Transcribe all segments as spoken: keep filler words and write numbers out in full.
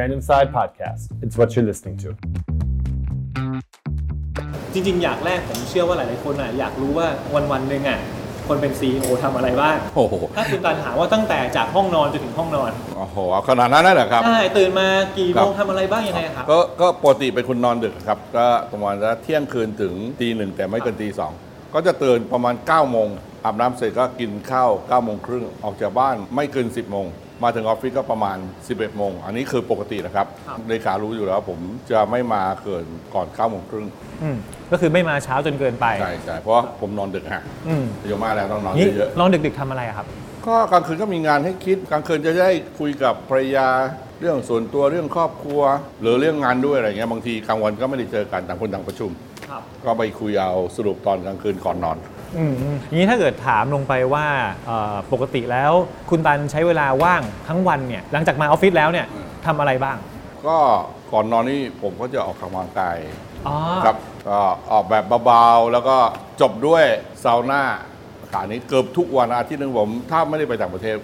Random Side Podcast. It's what you're listening to. จริงๆอยากแรกผมเชื่อว่าหลายๆคนอ่ะอยากรู้ว่าวันๆนึงอ่ะคนเป็น ซี อี โอ ทำอะไรบ้างโอ้โหถ้าคุณตันถามว่าตั้งแต่จากห้องนอนจนถึงห้องนอนโอ้โหเอาขนาดนั้นเลยเหรอครับใช่ตื่นมากี่โมงทำอะไรบ้างยังไงครับก็ก็ปกติเป็นคนนอนดึกครับก็ประมาณเที่ยงคืนถึงตีหนึ่งแต่ไม่เกินตีสองก็จะตื่นประมาณเก้าโมงอาบน้ำเสร็จก็กินข้าวเก้าโมงครึ่งออกจากบ้านไม่เกินสิบโมงมาถึงออฟฟิศก็ประมาณสิบเอ็ดโมงอันนี้คือปกตินะครับเลขารู้อยู่แล้วผมจะไม่มาเกินก่อนเก้าโมงครึ่งก็คือไม่มาเช้าจนเกินไปใช่ใช่เพราะผมนอนดึกฮะเยอะมากแล้วต้องนอนเยอะๆนอนดึกๆทำอะไรครับก็กลางคืนก็มีงานให้คิดกลางคืนจะได้คุยกับภรรยาเรื่องส่วนตัวเรื่องครอบครัวหรือเรื่องงานด้วยอะไรเงี้ยบางทีกลางวันก็ไม่ได้เจอกันต่างคนต่างประชุมก็ไปคุยเอาสรุปตอนกลางคืนก่อนนอนอืมอย่างนี้ถ้าเกิดถามลงไปว่าปกติแล้วคุณตันใช้เวลาว่างทั้งวันเนี่ยหลังจากมาออฟฟิศแล้วเนี่ยทำอะไรบ้างก็ก่อนนอนนี่ผมก็จะออกกำลังกายครับก็ออกแบบเบาๆแล้วก็จบด้วยซาวน่าขณะนี้เกือบทุกวันอาทิตย์นึงผมถ้าไม่ได้ไปต่างประเทศ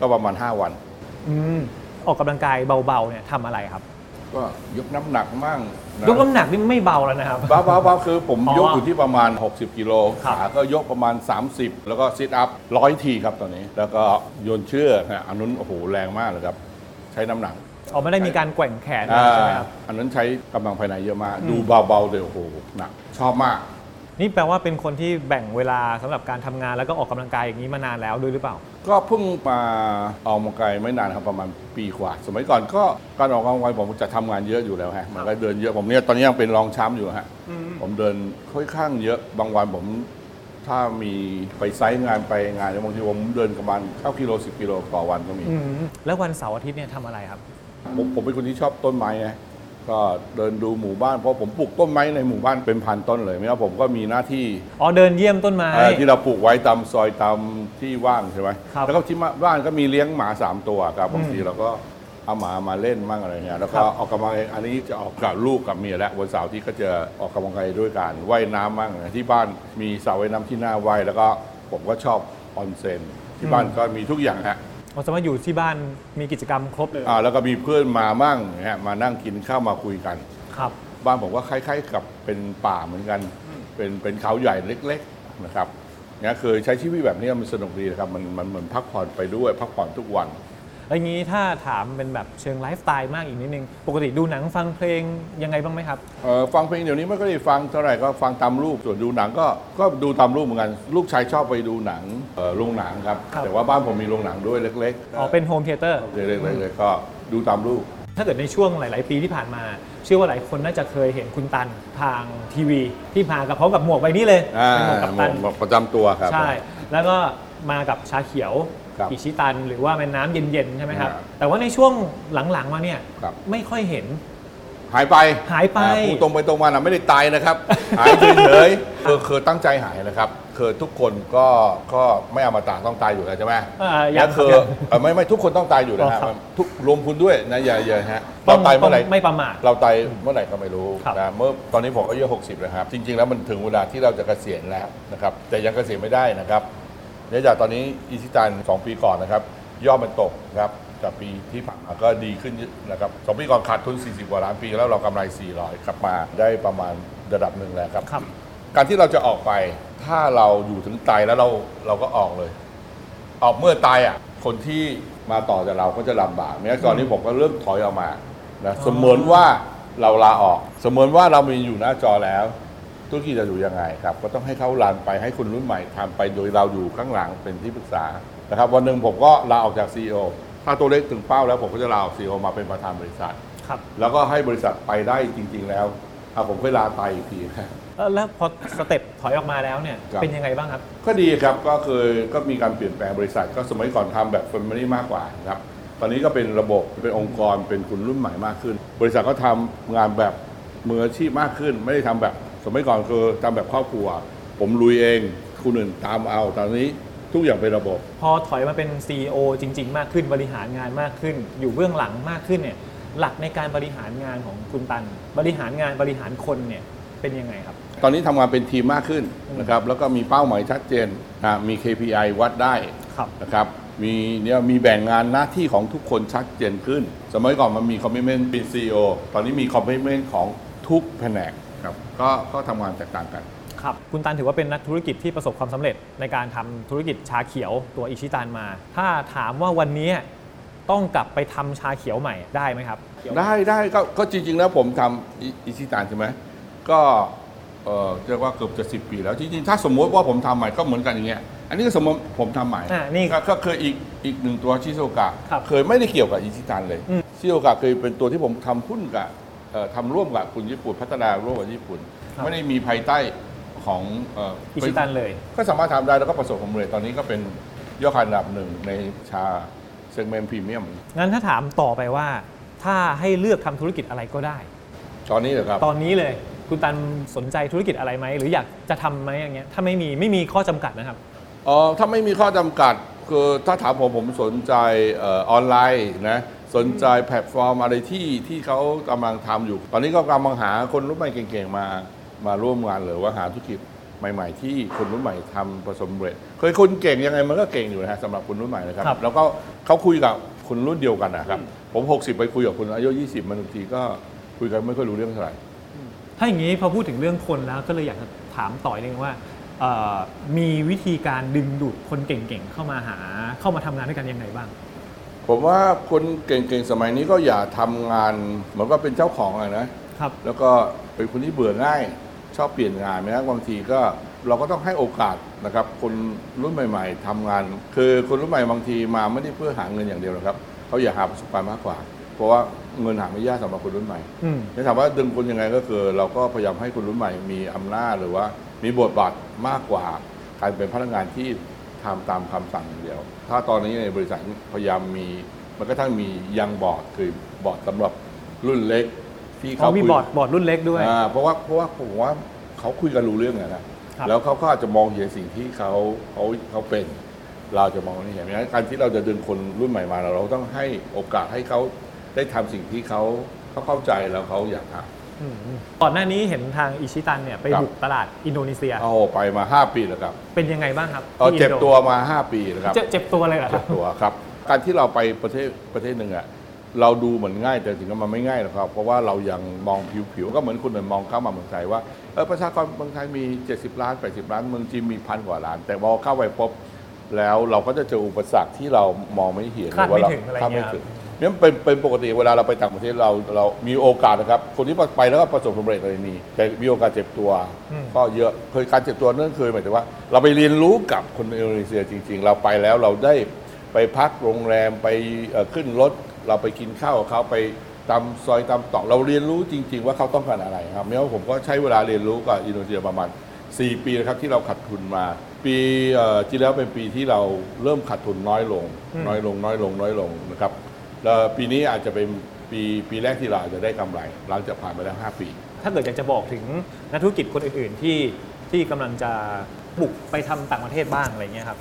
ก็ประมาณห้าวันอืมออกกำลังกายเบาๆเนี่ยทำอะไรครับก็ยกน้ำหนักมั่งยกน้ำหนักนี่ไม่เบาแล้วนะครับเบาๆคือผมยกอยู่ที่ประมาณหกสิบกิโลขาก็ยกประมาณสามสิบแล้วก็ซิทอัพหนึ่งร้อยทีครับตอนนี้แล้วก็โยนเชือกฮะอันนั้นโอ้โหแรงมากเลยครับใช้น้ำหนักอ๋อไม่ได้มีการแกว่งแขนใช่ไหมครับอันนั้นใช้กำลังภายในเยอะมากดูเบาๆเลยโอ้โหหนักชอบมากนี่แปลว่าเป็นคนที่แบ่งเวลาสำหรับการทำงานแล้วก็ออกกำลังกายอย่างนี้มานานแล้วด้วยหรือเปล่าก็เพิ่งมาออกกำลังกายไม่นานครับประมาณปีกว่าสมัยก่อนก็การออกกำลังกายผมจะทำงานเยอะอยู่แล้วฮะมันก็เดินเยอะผมเนี่ยตอนนี้ยังเป็นรองแชมป์อยู่ฮะผมเดินค่อนข้างเยอะบางวันผมถ้ามีไปไซต์งานไปงานบางทีผมเดินประมาณเก้ากิโลสิบกิโลต่อวันก็มีแล้ววันเสาร์อาทิตย์เนี่ยทำอะไรครับผมผมเป็นคนที่ชอบต้นไม้ไงก็เดินดูหมู่บ้านเพราะผมปลูกต้นไม้ในหมู่บ้านเป็นพันต้นเลยไม่ว่าผมก็มีหน้าที่อ๋อเดินเยี่ยมต้นไม้ที่เราปลูกไว้ตามซอยตามที่ว่างใช่ไหมแล้วก็ที่บ้านก็มีเลี้ยงหมาสามตัวครับบางทีเราก็เอาหมามาเล่นมั่งอะไรเงี้ยแล้วก็ออกกำลังเองอันนี้จะออกกับลูกกับเมียและวันเสาร์ที่ก็จะออกกำลังกายด้วยกันว่ายน้ำมั่งที่บ้านมีสระว่ายน้ำที่น่าว่ายแล้วก็ผมก็ชอบออนเซ็นที่บ้านก็มีทุกอย่างฮะเราสามารถอยู่ที่บ้านมีกิจกรรมครบเลยอ่าแล้วก็มีเพื่อนมามั่งฮะมานั่งกินข้าวมาคุยกันครับบ้านผมก็คล้ายๆกับเป็นป่าเหมือนกันเป็นเป็นเขาใหญ่เล็กๆนะครับเนี่ยเคยใช้ชีวิตแบบนี้มันสนุกดีนะครับมันมันเหมือนพักผ่อนไปด้วยพักผ่อนทุกวันแล้วงี้ถ้าถามเป็นแบบเชิงไลฟ์สไตล์มากอีกนิดนึงปกติดูหนังฟังเพลงยังไงบ้างไหมครับเออฟังเพลงเดี๋ยวนี้ไม่ค่อยได้ฟังเท่าไหร่ก็ฟังตามรูปส่วนดูหนังก็ก็ดูตามรูปเหมือนกันลูกชายชอบไปดูหนังเออโรงหนังครับแต่ว่าบ้านผมมีโรงหนังด้วยเล็กๆอ๋อเป็นโฮมเธียเตอร์เล็กๆเลยก็ดูตามรูปถ้าเกิดในช่วงหลายๆปีที่ผ่านมาเชื่อว่าหลายคนน่าจะเคยเห็นคุณตันทางทีวีที่พากับพร้อมกับหมวกใบนี้เลยเป็นหมวกกัปตันประจำตัวครับใช่แล้วก็มากับชาเขียวอิชิตันหรือว่าเป็นน้ำเย็นๆใช่ไหมครับแต่ว่าในช่วงหลังๆมาเนี่ยไม่ค่อยเห็นหายไปหายไปพูดตรงไปตรงมานะไม่ได้ตายนะครับหายเฉยๆคือคือตั้งใจหายนะครับคือทุกคนก็ก็ไม่อมตะต้องตายอยู่แล้วใช่ไหมแล้วคือไม่ไม่ทุกคนต้องตายอยู่นะครับทุกรวมคุณด้วยนะอย่าอย่าฮะเราตายเมื่อไหร่ไม่ประมาทเราตายเมื่อไหร่ก็ไม่รู้นะเมื่อตอนนี้ผมอายุหกสิบนะครับจริงๆแล้วมันถึงเวลาที่เราจะเกษียณแล้วนะครับแต่ยังเกษียณไม่ได้นะครับเนื่องจากตอนนี้Ichitanสองปีก่อนนะครับยอดมันตกครับจากปีที่ผ่านมาก็ดีขึ้นนะครับสองปีก่อนขาดทุนสี่สิบกว่าล้านปีแล้วเรากำไรสี่ร้อยกลับมาได้ประมาณระดับหนึ่งแล้วครับการที่เราจะออกไปถ้าเราอยู่ถึงตายแล้วเราเราก็ออกเลยออกเมื่อตายอ่ะคนที่มาต่อจากเราก็จะลำบากเมื่อก่อนนี้ผมก็เริ่มถอยออกมานะเสมือนว่าเราลาออกเสมือนว่าเรามีอยู่หน้าจอแล้วธุรกิจจะอยู่ยังไงครับก็ต้องให้เขารันไปให้คนรุ่นใหม่ทำไปโดยเราอยู่ข้างหลังเป็นที่ปรึกษานะครับวันหนึ่งผมก็ลาออกจาก ซี อี โอ ถ้าตัวเลขถึงเป้าแล้วผมก็จะลาออก ซี อี โอ มาเป็นประธานบริษัทครับแล้วก็ให้บริษัทไปได้จริงๆแล้วผมค่อยลาไปอีกทีแล้วพอสเต็ปถอยออกมาแล้วเนี่ยเป็นยังไงบ้างครับก็ดีครับก็คือก็มีการเปลี่ยนแปลงบริษัทก็สมัยก่อนทำแบบแฟมิลี่มากกว่าครับตอนนี้ก็เป็นระบบเป็นองค์กรเป็นคนรุ่นใหม่มากขึ้นบริษัทก็ทำงานแบบมืออาชีพมากขึ้นไม่ได้ทำแบบสมัยก่อนคือทำแบบครอบครัวผมลุยเองคนอื่นตามเอาตอนนี้ทุกอย่างเป็นระบบพอถอยมาเป็น ซี อี โอ จริงๆมากขึ้นบริหารงานมากขึ้นอยู่เบื้องหลังมากขึ้นเนี่ยหลักในการบริหารงานของคุณตันบริหารงานบริหารคนเนี่ยเป็นยังไงครับตอนนี้ทำงานเป็นทีมมากขึ้นนะครับแล้วก็มีเป้าหมายชัดเจนมี เค พี ไอ วัดได้ นะครับมีเนี่ยมีแบ่งงานหน้าที่ของทุกคนชัดเจนขึ้นสมัยก่อนมันมีคอมมิชเมนต์เป็น ซี อี โอ ตอนนี้มีคอมมิชเมนต์ของทุกแผนกครับก็ก็ทำงานแตกต่างกันครับคุณตันถือว่าเป็นนักธุรกิจที่ประสบความสำเร็จในการทำธุรกิจชาเขียวตัวอิชิตันมาถ้าถามว่าวันนี้ต้องกลับไปทำชาเขียวใหม่ได้ไหมครับได้ได้ก็ก็จริงๆแล้วผมทำอิชิตันใช่ไหมก็เออเรียกว่าเกือบจะสิบปีแล้วจริงๆถ้าสมมติว่าผมทำใหม่ก็เหมือนกันอย่างเงี้ยอันนี้ก็สมมติผมทำใหม่ก็เคยอีกอีกหนึ่งตัวชิโซกะเคยไม่ได้เกี่ยวกับอิชิตันเลยชิโซกะเคยเป็นตัวที่ผมทำหุ้นกับทำร่วมกับคุณญี่ปุ่นพัฒนาร่วมกับญี่ปุ่นไม่ได้มีภายใต้ของอิชิตันเลยก็สามารถทำได้แล้วก็ประสบความสำเร็จตอนนี้ก็เป็นยอดขายอันดับหนึ่งในชาเซกเมนต์พรีเมียมงั้นถ้าถามต่อไปว่าถ้าให้เลือกทำธุรกิจอะไรก็ได้ตอนนี้เหรอครับตอนนี้เลยคุณตันสนใจธุรกิจอะไรไหมหรืออยากจะทำไหมอย่างเงี้ยถ้าไม่มีไม่มีข้อจำกัดนะครับอ๋อถ้าไม่มีข้อจำกัดคือถ้าถามผมผมสนใจเอ่อออนไลน์นะสนใจแพลตฟอร์มอะไรที่ที่เขากำลังทำอยู่ตอนนี้ก็กำลังหาคนรุ่นใหม่เก่งๆมามาร่วมงานหรือว่าหาธุรกิจใหม่ๆที่คนรุ่นใหม่ทำประสบความสำเร็จเคยคนเก่งยังไงมันก็เก่งอยู่นะฮะสำหรับคนรุ่นใหม่นะครับแล้วก็เขาคุยกับคนรุ่นเดียวกันนะครับผมหกสิบไปคุยกับคนอายุยี่สิบมันบางทีก็คุยกันไม่ค่อยรู้เรื่องเท่าไหร่ถ้าอย่างนี้พอพูดถึงเรื่องคนแล้วก็เลยอยากจะถามต่อเลยว่ามีวิธีการดึงดูดคนเก่งๆเข้ามาหาเข้ามาทำงานด้วยกันยังไงบ้างผมว่าคนเก่งๆสมัยนี้ก็อย่าทำงานเหมือนก็เป็นเจ้าของอะนะครับแล้วก็เป็นคนที่เบื่อง่ายชอบเปลี่ยนงานนะบางทีก็เราก็ต้องให้โอกาสนะครับคนรุ่นใหม่ๆทำงานคือคนรุ่นใหม่บางทีมาไม่ได้เพื่อหาเงินอย่างเดียวนะครับเขาอยากหาประสบการณ์มากกว่าเพราะว่าเงินหาไม่ยากสำหรับคนรุ่นใหม่จะถามว่าดึงคนยังไงก็คือเราก็พยายามให้คนรุ่นใหม่มีอำนาจหรือว่ามีบทบาทมากกว่าการเป็นพนักงานที่ทำตามคำสั่งอย่างเดียวถ้าตอนนี้ในบริษัทพยายามมีมันก็ทั้งมียังบอร์ดคือบอร์ดสำหรับรุ่นเล็กที่เขามีบอร์ดบอร์ดรุ่นเล็กด้วยเพราะว่าเพราะว่าผมว่าเขาคุยกันรู้เรื่องไงนะแล้วเขาก็อาจจะมองเห็นสิ่งที่เขาเขาเขาเป็นเราจะมองไม่เห็นดังนั้นการที่เราจะดึงคนรุ่นใหม่มาเราต้องให้โอกาสให้เขาได้ทำสิ่งที่เขาเขาเข้าใจแล้วเขาอยากทำก่อนหน้านี้เห็นทางอิชิตันเนี่ยไปบุกตลาดอินโดนีเซียโอ้ไปมาห้าปีแล้วครับเป็นยังไงบ้างครับเจ็บตัวมาห้าปีแล้วครับเจ็บตัวอะไรเหรอเจ็บตัวครับการที่เราไปประเทศประเทศหนึ่งอะเราดูเหมือนง่ายแต่จริงๆมันไม่ง่ายหรอกครับเพราะว่าเรายังมองผิวๆก็เหมือนคนอื่นมองเข้ามาเมืองไทยว่าเออประชากรเมืองไทยมีเจ็ดสิบล้านแปดสิบล้านเมืองจีนมีพันกว่าล้านแต่พอเข้าไปพบแล้วเราก็จะเจออุปสรรคที่เรามองไม่เห็นหรือว่าเราคาดไม่ถึงเนี่ยเป็นเป็นปกติเวลาเราไปต่างประเทศเราเรามีโอกาสนะครับคนที่ไปแล้วก็ประสบความสำเร็จอะไรนี่แต่มีโอกาสเจ็บตัวก็เยอะเคยการเจ็บตัวนั่นเคยหมายถึงว่าเราไปเรียนรู้กับคนอินโดนีเซียจริงๆเราไปแล้วเราได้ไปพักโรงแรมไปขึ้นรถเราไปกินข้าวกับเขาไปตำซอยตำตอกเราเรียนรู้จริงๆว่าเขาต้องการอะไรครับเนี่ยผมก็ใช้เวลาเรียนรู้กับอินโดนีเซียประมาณสี่ปีนะครับที่เราขาดทุนมาปีที่แล้วเป็นปีที่เราเริ่มขาดทุนน้อยลงน้อยลงน้อยลงน้อยลงนะครับแล้วปีนี้อาจจะเป็นปีปีแรกที่เราอาจจะได้กำไรหลังจากผ่านไปแล้วห้าปีถ้าเกิดอยากจะบอกถึงนักธุรกิจคนอื่นๆที่ที่กำลังจะบุกไปทำต่างประเทศบ้างอะไรเงี้ยครับ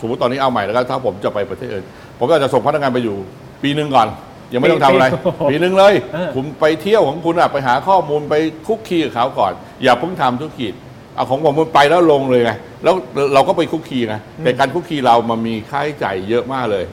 สมมติตอนนี้เอาใหม่แล้วถ้าผมจะไปประเทศอื่นผมก็จะส่งพนักงานไปอยู่ปีหนึ่งก่อนยังไม่ต้องทำอะไรปีหนึ่งเลยผมไปเที่ยวของคุณอ่ะไปหาข้อมูลไปคุกคีกับเขาก่อนอย่าเพิ่งทำธุรกิจเอาของผมมันไปแล้วลงเลยไงแล้วเราก็ไปคุกคีนะแต่การคุกคีเรามันมีค่าใช้จ่ายเยอะมากเลย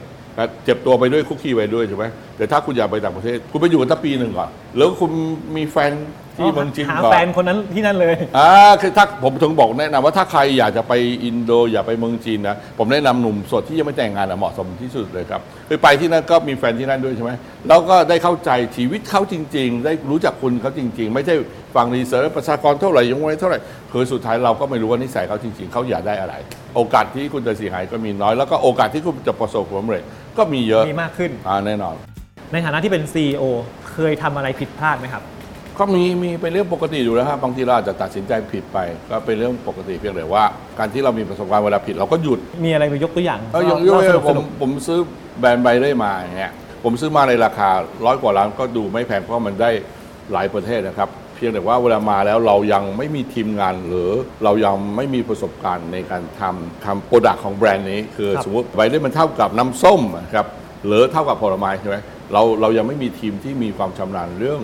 เจ็บตัวไปด้วยคุกคีไปด้วยใช่ไหมแต่ถ้าคุณอยากไปต่างประเทศคุณไปอยู่กันตั้งปีหนึ่งก่อนแล้วคุณมีแฟนที่เมืองจีนก่อนหาแฟนคนนั้นที่นั่นเลยอ่าคือถ้าผมถึงบอกแนะนำว่าถ้าใครอยากจะไปอินโดอยากไปเมืองจีนนะผมแนะนำหนุ่มสดที่ยังไม่แต่งงานนะเหมาะสมที่สุดเลยครับไปที่นั่นก็มีแฟนที่นั่นด้วยใช่ไหมแล้วก็ได้เข้าใจชีวิตเขาจริงๆได้รู้จักคนเขาจริงๆไม่ใช่ฟังรีเสิร์ชประชากรเท่าไหร่ยังไงเท่าไหร่คือสุดท้ายเราก็ไม่รู้ว่านิสัยเขาจริงๆเขาอยากได้อะไรโอกาสที่คุณจะเสียหายก็มีน้อยแล้วก็โอกาสที่คุณจะประสบความสำเร็จก็มีเยอะมีมากขึ้นอ่าแน่นอนในฐานะที่เป็น ซี อี โอ เคยทำอะไรผิดพลาดไหมครับก็มีมีเป็นเรื่องปกติอยู่แล้วครับบางทีเราอาจจะตัดสินใจผิดไปก็เป็นเรื่องปกติเพียงแต่ว่าการที่เรามีประสบการณ์เวลาผิดเราก็หยุดมีอะไรไปยกตัวอย่างก็ยกตัวอย่างผมผมซื้อแบรนด์ไปได้มาอย่างเงี้ยผมซื้อมาในราคาร้อยกว่าล้านก็ดูไม่แพงเพราะมันได้หลายประเทศนะครับเพียงแต่ว่าเวลามาแล้วเรายังไม่มีทีมงานหรือเรายังไม่มีประสบการณ์ในการทำทำโปรดักต์ของแบรนด์นี้คือสมมติไปได้มันเท่ากับน้ำส้มครับหรือเท่ากับผลไม้ใช่ไหมเราเรายังไม่มีทีมที่มีความชำนาญเรื่อง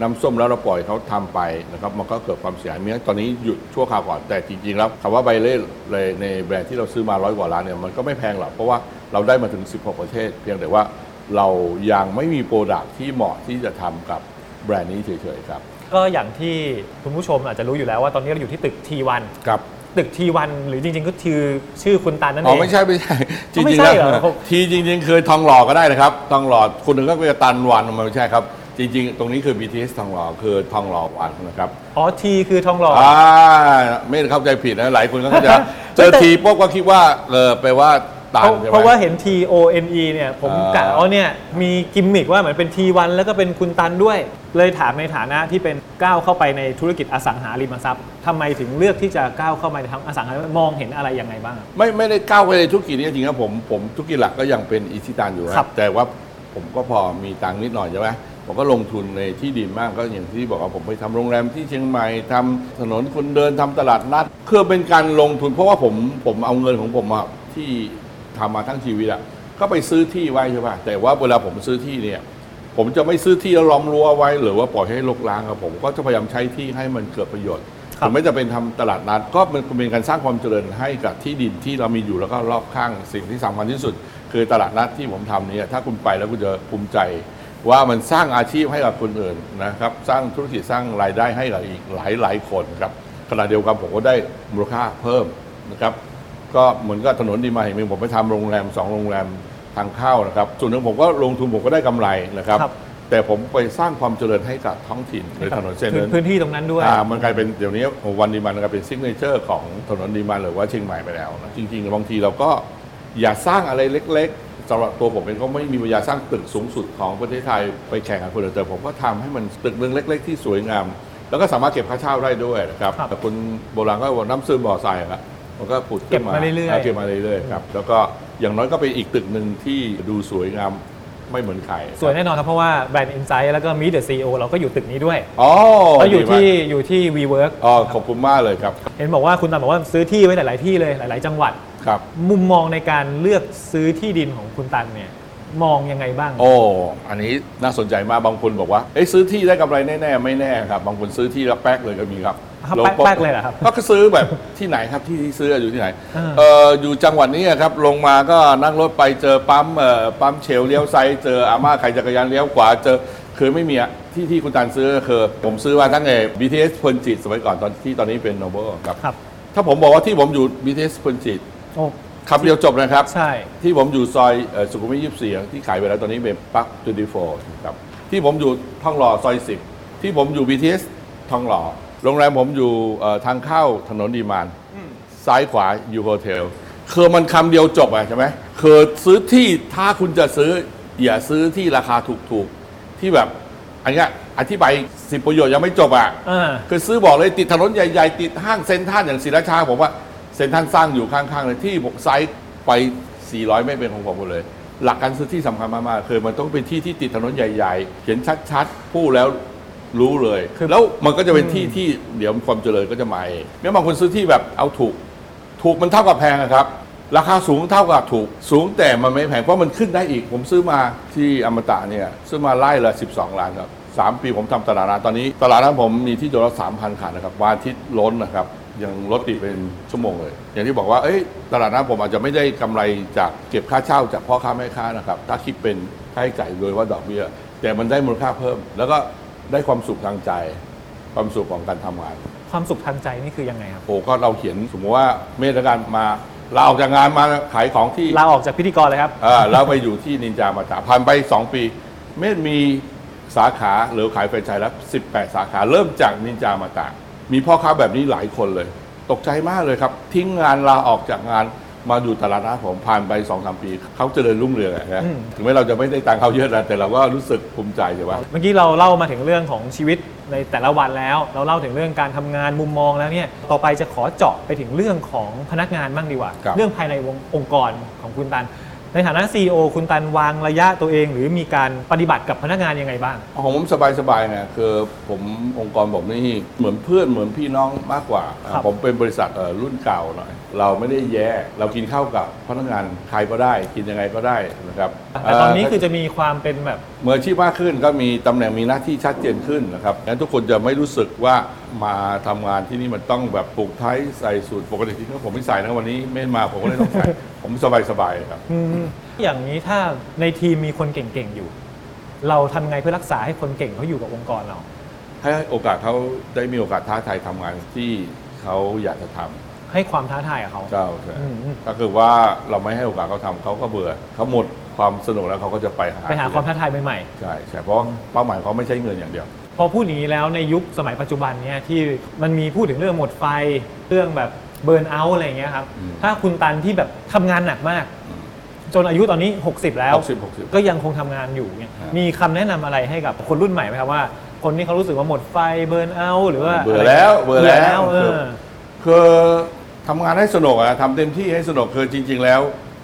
น้ำส้มแล้วเราปล่อยเขาทำไปนะครับมันก็เกิดความเสียหายเมื่อตอนนี้หยุดชั่วคราวก่อนแต่จริงๆแล้วคำว่าไบเล่เลยในแบรนด์ที่เราซื้อมาร้อยกว่าล้านเนี่ยมันก็ไม่แพงหรอกเพราะว่าเราได้มาถึงสิบหกประเทศเพียงแต่ว่าเรายังไม่มีโปรดักที่เหมาะที่จะทำกับแบรนด์นี้เฉยๆครับก็อย่างที่คุณผู้ชมอาจจะรู้อยู่แล้วว่าตอนนี้เราอยู่ที่ตึก ที วัน ครับตึก ที วัน หรือจริงๆก็คือชื่อคุณตันนั่นเองอ๋อไม่ใช่ไม่ใช่จริงๆแล้วทีจริงๆเคยทองหล่อก็ได้นะครับทองหล่อคนนึงก็เป็นตันวันมันไม่ใช่ครับจริงๆตรงนี้คือ บี ที เอส ทองหล่อคือทองหล่อวันนะครับอ๋อ T คือทองหล่ออ่าไม่เข้าใจผิดนะหลายคนก็จะเจอ T ปุ๊บก็คิดว่าเออแปลว่าตันเพราะว่าเห็น T O N E เนี่ยผมกะอ๋อเนี่ยมีกิมมิกว่าเหมือนเป็น ที วัน แล้วก็เป็นคุณตันด้วยเลยถามในฐานะที่เป็นก้าวเข้าไปในธุรกิจอสังหาริมทรัพย์ทำไมถึงเลือกที่จะก้าวเข้ามาในทางอสังหามองเห็นอะไรยังไงบ้างไม่ไม่ได้ก้าวไปในธุรกิจนี้จริงครับผมผมธุรกิจหลักก็ยังเป็นอิชิตันอยู่ครับแต่ว่าผมก็พอมีตังนิดหน่อยใช่ไหมผมก็ลงทุนในที่ดินมากก็อย่างที่บอกว่าผมไปทำโรงแรมที่เชียงใหม่ทำถนนคนเดินทำตลาดนัดคือเป็นการลงทุนเพราะว่าผมผมเอาเงินของผมที่ทำมาทั้งชีวิตอ่ะก็ไปซื้อที่ไว้ใช่ป่ะแต่ว่าเวลาผมซื้อที่เนี่ยผมจะไม่ซื้อที่แล้วล้อมรั้วไว้หรือว่าปล่อยให้รกร้างครับผมก็จะพยายามใช้ที่ให้มันเกิดประโยชน์ผมไม่จะเป็นทำตลาดนัดก็เป็นการสร้างความเจริญให้กับที่ดินที่เรามีอยู่แล้วก็รอบข้างสิ่งที่สำคัญที่สุดคือตลาดนัดที่ผมทำเนี่ยถ้าคุณไปแล้วคุณจะภูมิใจว่ามันสร้างอาชีพให้กับคนอื่นนะครับสร้างธุรกิจสร้างรายได้ให้กับอีกหลายหลายคนครับขณะเดียวกันผมก็ได้มูลค่าเพิ่มนะครับก็เหมือนกับถนนดีมาเห็นผมไปทำโรงแรมสองโรงแรมทางเข้านะครับส่วนหนึ่งผมก็ลงทุนผมก็ได้กำไรนะครับแต่ผมไปสร้างความเจริญให้กับท้องถิ่นในถนนเส้นนั้นพื้นที่ตรงนั้นด้วยมันกลายเป็นเดี๋ยวนี้วันดีมันกลายเป็นซิกเนเจอร์ของถนนดีมาหรือว่าเชียงใหม่ไปแล้วนะจริงๆบางทีเราก็อย่าสร้างอะไรเล็กๆสำหรับตัวผมเองก็ไม่มีปัญญาสร้างตึกสูงสุดของประเทศไทยไปแข่งกับคนอื่นแต่ผมก็ทำให้มันตึกนึงเล็กๆที่สวยงามแล้วก็สามารถเก็บค่าเช่าได้ด้วยนะครับแต่คนโบราณก็ว่าน้ำซึมบ่อทรายครับมันก็ผุดขึ้นมาเรื่อยๆเก็บมาเรื่อยๆครับแล้วก็อย่างน้อยก็เป็นอีกตึกนึงที่ดูสวยงามไม่เหมือนใครสวยแน่นอนครับเพราะว่าแบรนด์ Insight แล้วก็ Meet the ซี อี โอ เราก็อยู่ตึกนี้ด้วยอ๋อเราอยู่ที่อยู่ที่ WeWork อ๋อขอบคุณมากเลยครับเห็นบอกว่าคุณตันบอกว่าซื้อที่ไว้หลายๆที่เลยหลายๆจังหวัดครับมุมมองในการเลือกซื้อที่ดินของคุณตันเนี่ยมองยังไงบ้างโอ้อันนี้น่าสนใจมากบางคนบอกว่าเอ้ยซื้อที่ได้กำไรแน่ๆไม่แน่ครับบางคนซื้อที่แล้วแป๊กเลยก็มีครับแป๊กแป๊กเลยเหรอครับก็ซื้อแบบที่ไหนครับที่ซื้ออยู่ที่ไหนเอออยู่จังหวัดนี้ครับลงมาก็นั่งรถไปเจอปั๊มเอ่อปั๊มเชลเลี้ยวซ้ายเจออาม่าขายจักรยานเลี้ยวขวาเจอคือไม่มีที่ที่คุณตันซื้อคือผมซื้อมาตั้งแต่ บี ที เอส พลจิตสมัยก่อนตอนที่ตอนนี้เป็นโนเบิลครับถ้าผมบอกว่าที่ผมอยู่ บี ที เอส พลจิตคำเดียวจบนะครับใช่ที่ผมอยู่ซอยสุขุมวิทยี่สิบสี่ที่ขายไปแล้วตอนนี้เป็นปั๊กยี่สิบสี่ครับที่ผมอยู่ทองหล่อซอยสิบที่ผมอยู่ บี ที เอส ทองหล่อโรงแรมผมอยู่ทางเข้าถนนดีมานซ้ายขวาอยู่โฮเทลคือมันคำเดียวจบอ่ะใช่ไหมคือซื้อที่ถ้าคุณจะซื้ออย่าซื้อที่ราคาถูกๆที่แบบอันนี้อธิบายสิบประโยชน์ยังไม่จบอ่ะคือซื้อบอกเลยติดถนนใหญ่ๆติดห้างเซ็นทรัลอย่างศรีราชาผมว่าเซ็นทรัลสร้างอยู่ข้างๆเลยที่ไซส์ไปสี่ร้อยไม่เป็นของผมหมดเลยหลักการซื้อที่สำคัญมากๆคือมันต้องเป็นที่ที่ติดถนนใหญ่ๆเห็นชัดๆพูดแล้วรู้เลยแล้วมันก็จะเป็นที่ที่เดี๋ยวความเจริญก็จะมาเองแม้บางคนซื้อที่แบบเอาถูกถูกมันเท่ากับแพงครับราคาสูงเท่ากับถูกสูงแต่มันไม่แพงเพราะมันขึ้นได้อีกผมซื้อมาที่อมตะเนี่ยซื้อมาไร่ละสิบสองล้านครับสามปีผมทำตลาดนัดตอนนี้ตลาดนัดผมมีที่จอดรถ สามพัน คันนะครับวันอาทิตย์ล้นนะครับยังรถติดเป็นชั่วโมงเลยอย่างที่บอกว่าเอ้ยตลาดนัดผมอาจจะไม่ได้กำไรจากเก็บค่าเช่าจากพ่อค้าแม่ค้านะครับถ้าคิดเป็นค่าใช้จ่ายโดยว่าดอกเบี้ยแต่มันได้มูลค่าเพิ่มแล้วก็ได้ความสุขทางใจความสุขของการทำงานความสุขทางใจนี่คือยังไงครับโอ้ก็เราเขียนสมมติว่าเมธการมาเราออกจากงานมาขายของที่เราออกจากพิธีกรเลยครับอ่าแล้วไปอยู่ที่นินจามาตาผ่านไปสองปีเมธมีสาขาหรือขายแฟรนไชส์แล้วสิบแปดสาขาเริ่มจากนินจามาตามีพ่อค้าแบบนี้หลายคนเลยตกใจมากเลยครับทิ้งงานลาออกจากงานมาอยู่ตลาดนัดผมผ่านไป สองถึงสาม ปีเขาเจริญรุ่งเรืองนะถึงแม้เราจะไม่ได้ตังค์เขาเยอะนะแต่เราก็รู้สึกภูมิใจใช่ไหมเมื่อกี้เราเล่ามาถึงเรื่องของชีวิตในแต่ละวันแล้วเราเล่าถึงเรื่องการทำงานมุมมองแล้วเนี่ยต่อไปจะขอเจาะไปถึงเรื่องของพนักงานบ้างดีกว่าเรื่องภายในองค์กรของคุณตัน ในฐานะ ซี อี โอ คุณตันวางระยะตัวเองหรือมีการปฏิบัติกับพนักงานยังไงบ้างของผมสบายๆนะคือผมองค์กรผมนี่เหมือนเพื่อนเหมือนพี่น้องมากกว่าผมเป็นบริษัทรุ่นเก่าหน่อยเราไม่ได้แย่เรากินข้าวกับพนักงานใครก็ได้กินยังไงก็ได้นะครับแต่ตอนนี้คือจะมีความเป็นแบบเมื่อชีพมากขึ้นก็มีตำแหน่งมีหน้าที่ชัดเจนขึ้นนะครับงั้นทุกคนจะไม่รู้สึกว่ามาทำงานที่นี่มันต้องแบบปลูกไทยใส่สูตรปกติที่ผมไม่ใส่นะวันนี้ไม่มาผมก็เลยต้องใส่ผมสบายๆครับอย่างนี้ถ้าในทีมมีคนเก่งๆอยู่เราทำไงเพื่อรักษาให้คนเก่งเขาอยู่กับองค์กรเราให้โอกาสเขาได้มีโอกาสท้าทายทำงานที่เขาอยากจะทำให้ความท้าทายกับเขาใช่ก็คือว่าเราไม่ให้โอกาสเขาทำเขาก็เบื่อเขาหมดความสนุกแล้วเขาก็จะไปหาไปหาความท้าทายใหม่ๆใช่ใช่เพราะเป้าหมายเขาไม่ใช่เงินอย่างเดียวพอพูดอย่างนี้แล้วในยุคสมัยปัจจุบันเนี่ยที่มันมีพูดถึงเรื่องหมดไฟเรื่องแบบเบิร์นเอาท์อะไรอย่างเงี้ยครับถ้าคุณตันที่แบบทำงานหนักมากจนอายุตอนนี้หกสิบแล้วก็ยังคงทำงานอยู่เนี่ยมีคำแนะนำอะไรให้กับคนรุ่นใหม่ไหมครับว่าคนที่เขารู้สึกว่าหมดไฟเบิร์นเอาท์หรือว่าเบื่อแล้วเบื่อแล้วคือทำงานให้สนุกอะทำเต็มที่ให้สนุกคือจริงๆแล้ว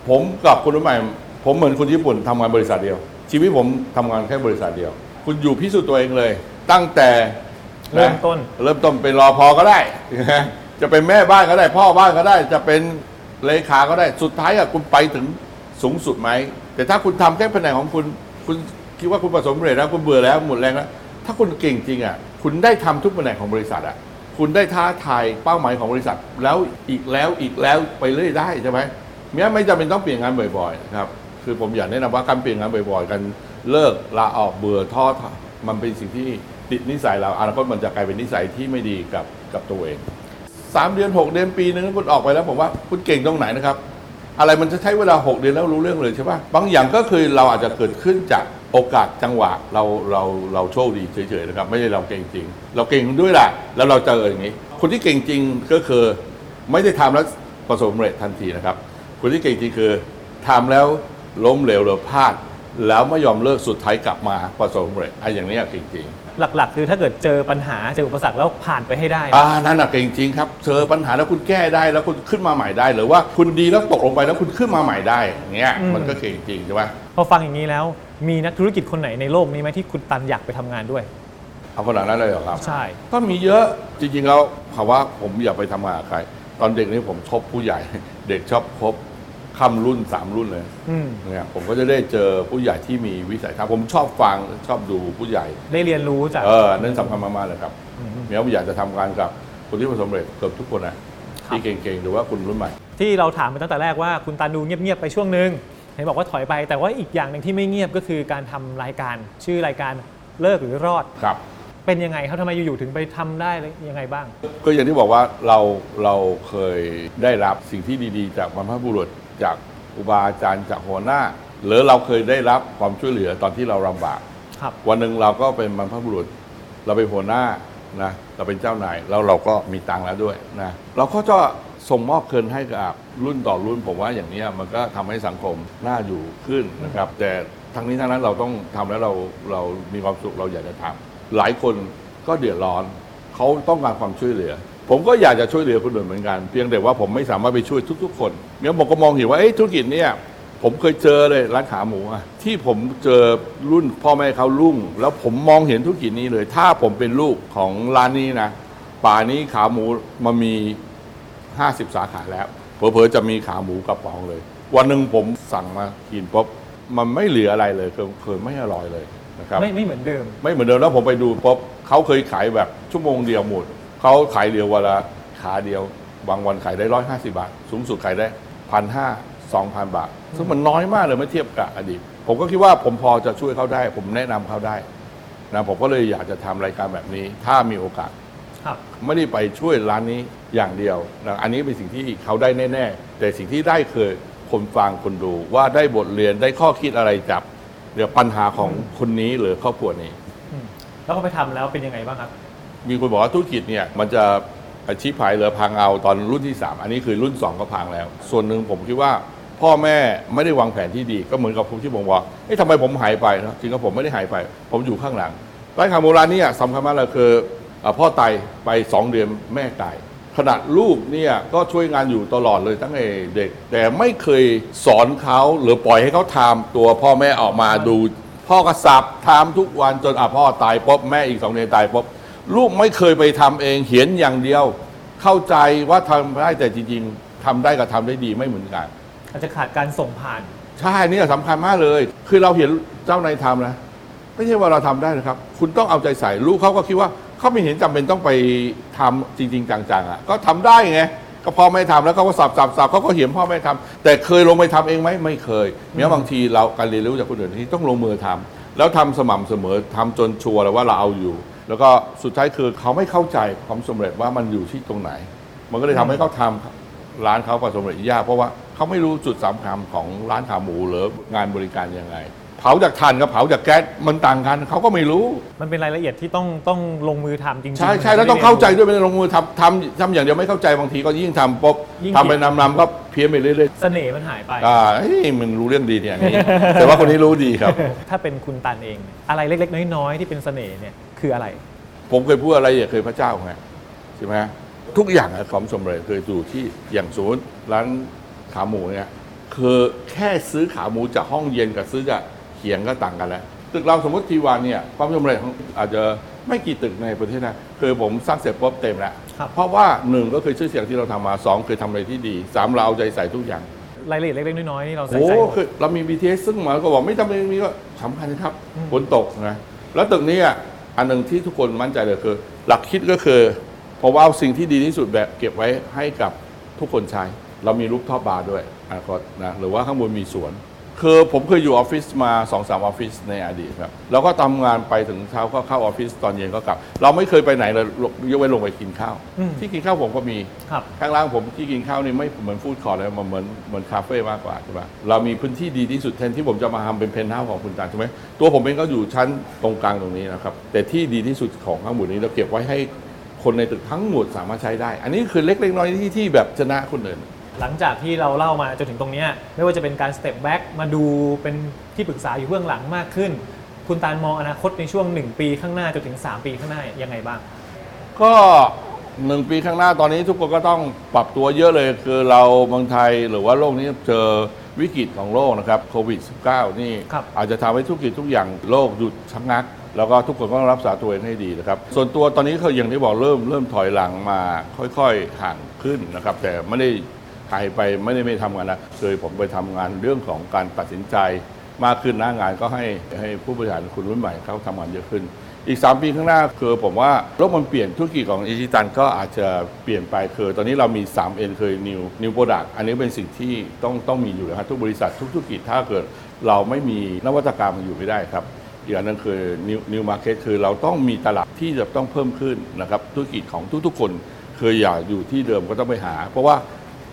ผมกับคนรุ่นใหม่ผมเหมือนคนญี่ปุ่นทำงานบริษัทเดียวชีวิตผมทำงานแค่บริษัทเดียวคุณอยู่พิสูจน์ตัวเองเลยตั้งแต่เริ่มต้นเริ่มต้นเป็นรอพอก็ได้จะเป็นแม่บ้านก็ได้พ่อบ้านก็ได้จะเป็นเลขาก็ได้สุดท้ายอะคุณไปถึงสูงสุดไหมแต่ถ้าคุณทำแค่แผนกของคุณคุณคิดว่าคุณประสบความสำเร็จแล้วคุณเบื่อแล้วหมดแรงแล้วถ้าคุณเก่งจริงอะคุณได้ทำทุกแผนกของบริษัทอะคุณได้ท้าทายเป้าหมายของบริษัทแล้วอีกแล้วอีกแล้วไปเรื่อยได้ใช่ไหมไม่ไม่จำเป็นต้องเปลี่ยนงานบ่อยๆครับคือผมอยากแนะนำว่าการเปลี่ยนงานบ่อยๆกันเลิกลาออกเบื่อท้อมันเป็นสิ่งที่ติดนิสัยเราอนาคตมันจะกลายเป็นนิสัยที่ไม่ดีกับกับตัวเองสามเดือนหกเดือนปีนึงคุณออกไปแล้วผมว่าคุณเก่งตรงไหนนะครับอะไรมันจะใช้เวลาหกเดือนแล้วรู้เรื่องเลยใช่ป่ะบางอย่างก็คือเราอาจจะเกิดขึ้นจากโอกาสจังหวะเราเราเราโชคดีเฉยๆนะครับไม่ใช่เราเก่งจริงเราเก่งด้วยแหละแล้วเราเจออย่างนี้คนที่เก่งจริงก็คือไม่ได้ทำแล้วประสบความสำเร็จทันทีนะครับคนที่เก่งจริงคือทำแล้วล้มเหลวหรือพลาดแล้วไม่ยอมเลิกสุดท้ายกลับมาประสบความสำเร็จไอ้อย่างนี้เก่งจริงหลักๆคือถ้าเกิดเจอปัญหาเจออุปสรรคแล้วผ่านไปให้ได้อ่านั่นน่ะเก่งจริงครับเจอปัญหาแล้วคุณแก้ได้แล้วคุณขึ้นมาใหม่ได้หรือว่าคุณดีแล้วตกลงไปแล้วคุณขึ้นมาใหม่ได้อย่างเงี้ยมันก็เก่งจริงใช่ป่ะพอฟังอย่างนี้แล้วมีนักธุรกิจคนไหนในโลกนี้ไหมที่คุณตันอยากไปทำงานด้วยเอาคนหลังนั้นเลยเหรอครับใช่ก็มีเยอะจริงๆแล้วคำว่าผมอยากไปทำงานใครตอนเด็กนี่ผมชอบผู้ใหญ่เด็กชอบคบข้ามรุ่นสามรุ่นเลยเนี่ยผมก็จะได้เจอผู้ใหญ่ที่มีวิสัยทัศน์ผมชอบฟังชอบดูผู้ใหญ่ได้เรียนรู้จากเออนั่นสำคัญมากๆเลยครับแม้ว่าอยากจะทำงานกับคนที่ประสบความสำเร็จเกือบทุกคนนะที่เก่งๆหรือว่าคุณรุ่นใหม่ที่เราถามไปตั้งแต่แรกว่าคุณตันดูเงียบๆไปช่วงนึงเห็นบอกว่าถอยไปแต่ว่าอีกอย่างนึงที่ไม่เงียบก็คือการทำรายการชื่อรายการเลิกหรือรอดครับเป็นยังไงครับทำไมอยู่ๆถึงไปทำได้ยังไงบ้างก็อย่างที่บอกว่าเราเราเคยได้รับสิ่งที่ดีๆจากบรรพบุรุษจากครูบาอาจารย์จากหัวหน้าหรือเราเคยได้รับความช่วยเหลือตอนที่เราลำบากวันหนึ่งเราก็เป็นบรรพบุรุษเราเป็นหัวหน้านะเราเป็นเจ้านายแล้วเราก็มีตังค์แล้วด้วยนะเราก็จะส่งมอบคืนให้กับรุ่นต่อรุ่นผมว่าอย่างนี้มันก็ทำให้สังคมน่าอยู่ขึ้นนะครับแต่ทั้งนี้ทั้งนั้นเราต้องทำแล้วเราเรามีความสุขเราอยากจะทำหลายคนก็เดือดร้อนเขาต้องการความช่วยเหลือผมก็อยากจะช่วยเหลือคนอื่นเหมือนกันเพียงแต่ว่าผมไม่สามารถไปช่วยทุกๆคนเมื่อผมก็มองเห็นว่าธุรกิจเนี่ยผมเคยเจอเลยร้านขาหมูที่ผมเจอรุ่นพ่อแม่เขาลุ่งแล้วผมมองเห็นธุรกิจนี้เลยถ้าผมเป็นลูกของร้านนี้นะป่านี้ขาหมูมันมีห้าสิบสาขาแล้วเผลอๆจะมีขาหมูกระป๋องเลยวันหนึ่งผมสั่งมากินปุ๊บมันไม่เหลืออะไรเลยเคยไม่อร่อยเลยนะครับไม่ไม่เหมือนเดิมไม่เหมือนเดิมแล้วผมไปดูปุ๊บเขาเคยขายแบบชั่วโมงเดียวหมดเขาขายเดียววันละขาเดียวบางวันขายได้หนึ่งร้อยห้าสิบ บาทสูงสุดขายได้ หนึ่งพันห้าร้อย สองพัน บาทซึ่งมันน้อยมากเลยเมื่อเทียบกับอดีตผมก็คิดว่าผมพอจะช่วยเขาได้ผมแนะนำเขาได้นะผมก็เลยอยากจะทำรายการแบบนี้ถ้ามีโอกาสไม่ได้ไปช่วยร้านนี้อย่างเดียวนะอันนี้เป็นสิ่งที่เขาได้แน่ๆแต่สิ่งที่ได้คือคนฟังคนดูว่าได้บทเรียนได้ข้อคิดอะไรจากเรื่องปัญหาของคนนี้หรือครอบครัวนี้แล้วก็ไปทำแล้วเป็นยังไงบ้างครับมีคนบอกว่าธุรกิจเนี่ยมันจะชิบหายหรือพังเอาตอนรุ่นที่สามอันนี้คือรุ่นสองก็พังแล้วส่วนหนึ่งผมคิดว่าพ่อแม่ไม่ได้วางแผนที่ดีก็เหมือนกับผมที่ผมบอกเอ๊ะทำไมผมหายไปนะจริงๆผมไม่ได้หายไปผมอยู่ข้างหลังร้านขาหมูร้านนี้สำคัญมากเลยคือพ่อตายไปสองเดือนแม่ตาย ขนาดลูกเนี่ยก็ช่วยงานอยู่ตลอดเลยตั้งแต่เด็กแต่ไม่เคยสอนเขาหรือปล่อยให้เขาทำตัวพ่อแม่ออกมาดูพ่อกระสับทำทุกวันจนอ่ะพ่อตายปุ๊บแม่อีกสองเดือนตายปุ๊บลูกไม่เคยไปทำเองเห็นอย่างเดียวเข้าใจว่าทำได้แต่จริงๆทำได้กับทำได้ดีไม่เหมือนกันอาจจะขาดการส่งผ่านใช่นี่สำคัญมากเลยคือเราเห็นเจ้านายทำนะไม่ใช่ว่าเราทำได้นะครับคุณต้องเอาใจใส่ลูกเขาก็คิดว่าเขาไม่เห็นจำเป็นต้องไปทำจริงๆจังๆอ่ะก็ทำได้ไงก็พ่อแม่ทำแล้วเขาก็สับสับสับเขาก็เห็นพ่อแม่ทำแต่เคยลงไปทำเองไหมไม่เคยเมื่อบางทีเราการเรียนรู้จากคนอื่นที่ต้องลงมือทำแล้วทำสม่ำเสมอทำจนชัวร์เลยว่าเราเอาอยู่แล้วก็สุดท้ายคือเขาไม่เข้าใจความสำเร็จว่ามันอยู่ที่ตรงไหนมันก็เลยทำให้เขาทำร้านเขาประสบความสำเร็จยากเพราะว่าเขาไม่รู้จุดสำคัญของร้านขาหมูหรืองานบริการยังไงเผาจากถ่านกับเผาจากแก๊สมันต่างกันเขาก็ไม่รู้มันเป็นรายละเอียดที่ต้องต้องลงมือทำจริงๆใช่ใช่แล้วต้องเข้าใจด้วยเป็นลงมือทำทำทำอย่างเดียวไม่เข้าใจบางทีก็ยิ่งทำปุ๊บทำไปนำนำก็เพี้ยนไปเรื่อยๆเสน่ห์มันหายไปอ่าเฮ้ยมันรู้เรื่องดีเนี่ยนี่แต่ว่าคนนี้รู้ดีครับถ้าเป็นคุณตันเองอะไรเล็กๆน้อยๆที่เป็นเสน่ห์เนี่ยคืออะไรผมเคยพูดอะไรอย่าเคยพระเจ้าไงใช่ไหมทุกอย่างความสำเร็จเคยดูที่อย่างศูนย์ร้านขาหมูเนี่ยคือแค่ซื้อขาหมูจากห้องเย็นกับซื้อจากเขียงก็ต่างกันแล้วตึกเราสมมติทีวันเนี่ยความสำเร็จของอาจจะไม่กี่ตึกในประเทศนะคือผมสร้างเสร็จปุ๊บเต็มแล้วเพราะว่าหนึ่งก็คือชื่อเสียงที่เราทำมาสองคือทำอะไรที่ดีสามเราเอาใจใส่ทุกอย่างรายละเอียดเล็กๆน้อยๆนี่เราใส่ใจโอ้คือเรามี บี ที เอส ซึ่งหมายก็บอกไม่จำเป็นมีก็สำคัญครับฝนตกนะแล้วตึกนี้อันหนึ่งที่ทุกคนมั่นใจเลยคือหลักคิดก็คือเพราะว่าเอาสิ่งที่ดีที่สุดแบบเก็บไว้ให้กับทุกคนใช้เรามีรูปท็อปบาร์ด้วยอนาคตนะหรือว่าข้างบนมีสวนคือผมเคยอยู่ออฟฟิศมา สองสาม ออฟฟิศในอดีตครับแล้วก็ทำงานไปถึงเช้าก็เข้าออฟฟิศตอนเย็นก็กลับเราไม่เคยไปไหนเลยยกเว้นลงไปกินข้าวที่กินข้าวผมก็มีข้างล่างผมที่กินข้าวนี่ไม่เหมือนฟู้ดคอร์ทเลยมันเหมือนเหมือนคาเฟ่มากกว่าใช่ป่ะเรามีพื้นที่ดีที่สุดแทนที่ผมจะมาทำเป็นเพนท์เฮาส์ของคุณตาใช่ไหมตัวผมเองก็อยู่ชั้นตรงกลางตรงนี้นะครับแต่ที่ดีที่สุดของข้างบนนี้เราเก็บไว้ให้คนในตึกทั้งหมดสามารถใช้ได้อันนี้คือเล็กๆน้อยๆที่ที่แบบชนะคนอื่นหลังจากที่เราเล่ามาจนถึงตรงนี้ไม่ว่าจะเป็นการสเต็ปแบ็กมาดูเป็นที่ปรึกษาอยู่เบื้องหลังมากขึ้นคุณตาลมองอนาคตในช่วงหนึ่งปีข้างหน้าจนถึงสามปีข้างหน้ายังไงบ้างก็หนึ่งปีข้างหน้าตอนนี้ทุกคนก็ต้องปรับตัวเยอะเลยคือเราเมืองไทยหรือว่าโลกนี้เจอวิกฤตของโลกนะครับโควิดสิบเก้า นี่อาจจะทำให้ธุรกิจทุกอย่างโลกหยุดชะงักแล้วก็ทุกคนก็ต้องรักษาตัวเองให้ดีนะครับส่วนตัวตอนนี้เขาอย่างที่บอกเริ่มเริ่มถอยหลังมาค่อยๆห่างขึ้นนะครับแต่ไม่ได้หายไปไม่ได้ไม่ทำงานนะเคยผมไปทำงานเรื่องของการตัดสินใจมากขึ้นหน้างานก็ให้ให้ผู้บริหารคนรุ่นใหม่เขาทำงานเยอะขึ้นอีกสามปีข้างหน้าคือผมว่าโลกมันเปลี่ยนธุรกิจของIchitanก็อาจจะเปลี่ยนไปคือตอนนี้เรามี ทรี เอ็น คือ new new product อันนี้เป็นสิ่งที่ต้องต้องมีอยู่นะครับทุกบริษัททุกธุรกิจถ้าเกิดเราไม่มีนวัตกรรมมันอยู่ไม่ได้ครับอีกอันนึงคือ new new market คือเราต้องมีตลาดที่จะต้องเพิ่มขึ้นนะครับธุรกิจของทุกๆคนเคยอยากอยู่ที่เดิมก็ต้องไปหาเพราะว่า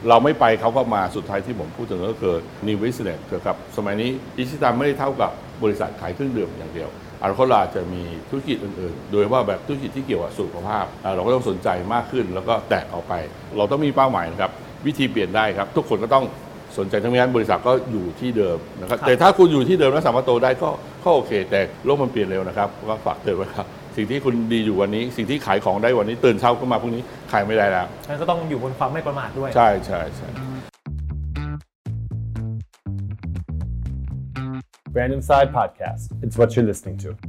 เราไม่ไปเขาก็มาสุดท้ายที่ผมพูดถึงก็คือ new business ครับสมัยนี้Ichitanไม่ได้เท่ากับบริษัทขายเครื่องดื่มอย่างเดียวอนาคตเราจะมีธุรกิจอื่นๆโดยว่าแบบธุรกิจที่เกี่ยวกับสุขภาพเราก็ต้องสนใจมากขึ้นแล้วก็แตกออกไปเราต้องมีเป้าหมายนะครับวิธีเปลี่ยนได้ครับทุกคนก็ต้องสนใจทั้งนั้นบริษัทก็อยู่ที่เดิมนะครับแต่ถ้าคุณอยู่ที่เดิมแล้วสามารถโตได้ก็ก็โอเคแต่โลกมันเปลี่ยนเร็วนะครับก็ฝากเตือนไว้ครับสิ่งที่คุณดีอยู่วันนี้สิ่งที่ขายของได้วันนี้ตื่นเช้าขึ้นมาพรุ่งนี้ขายไม่ได้แล้วนั่นก็ต้องอยู่บนความไม่ประมาทด้วยใช่ใช่ใช่ Random Side Podcast It's what you're listening to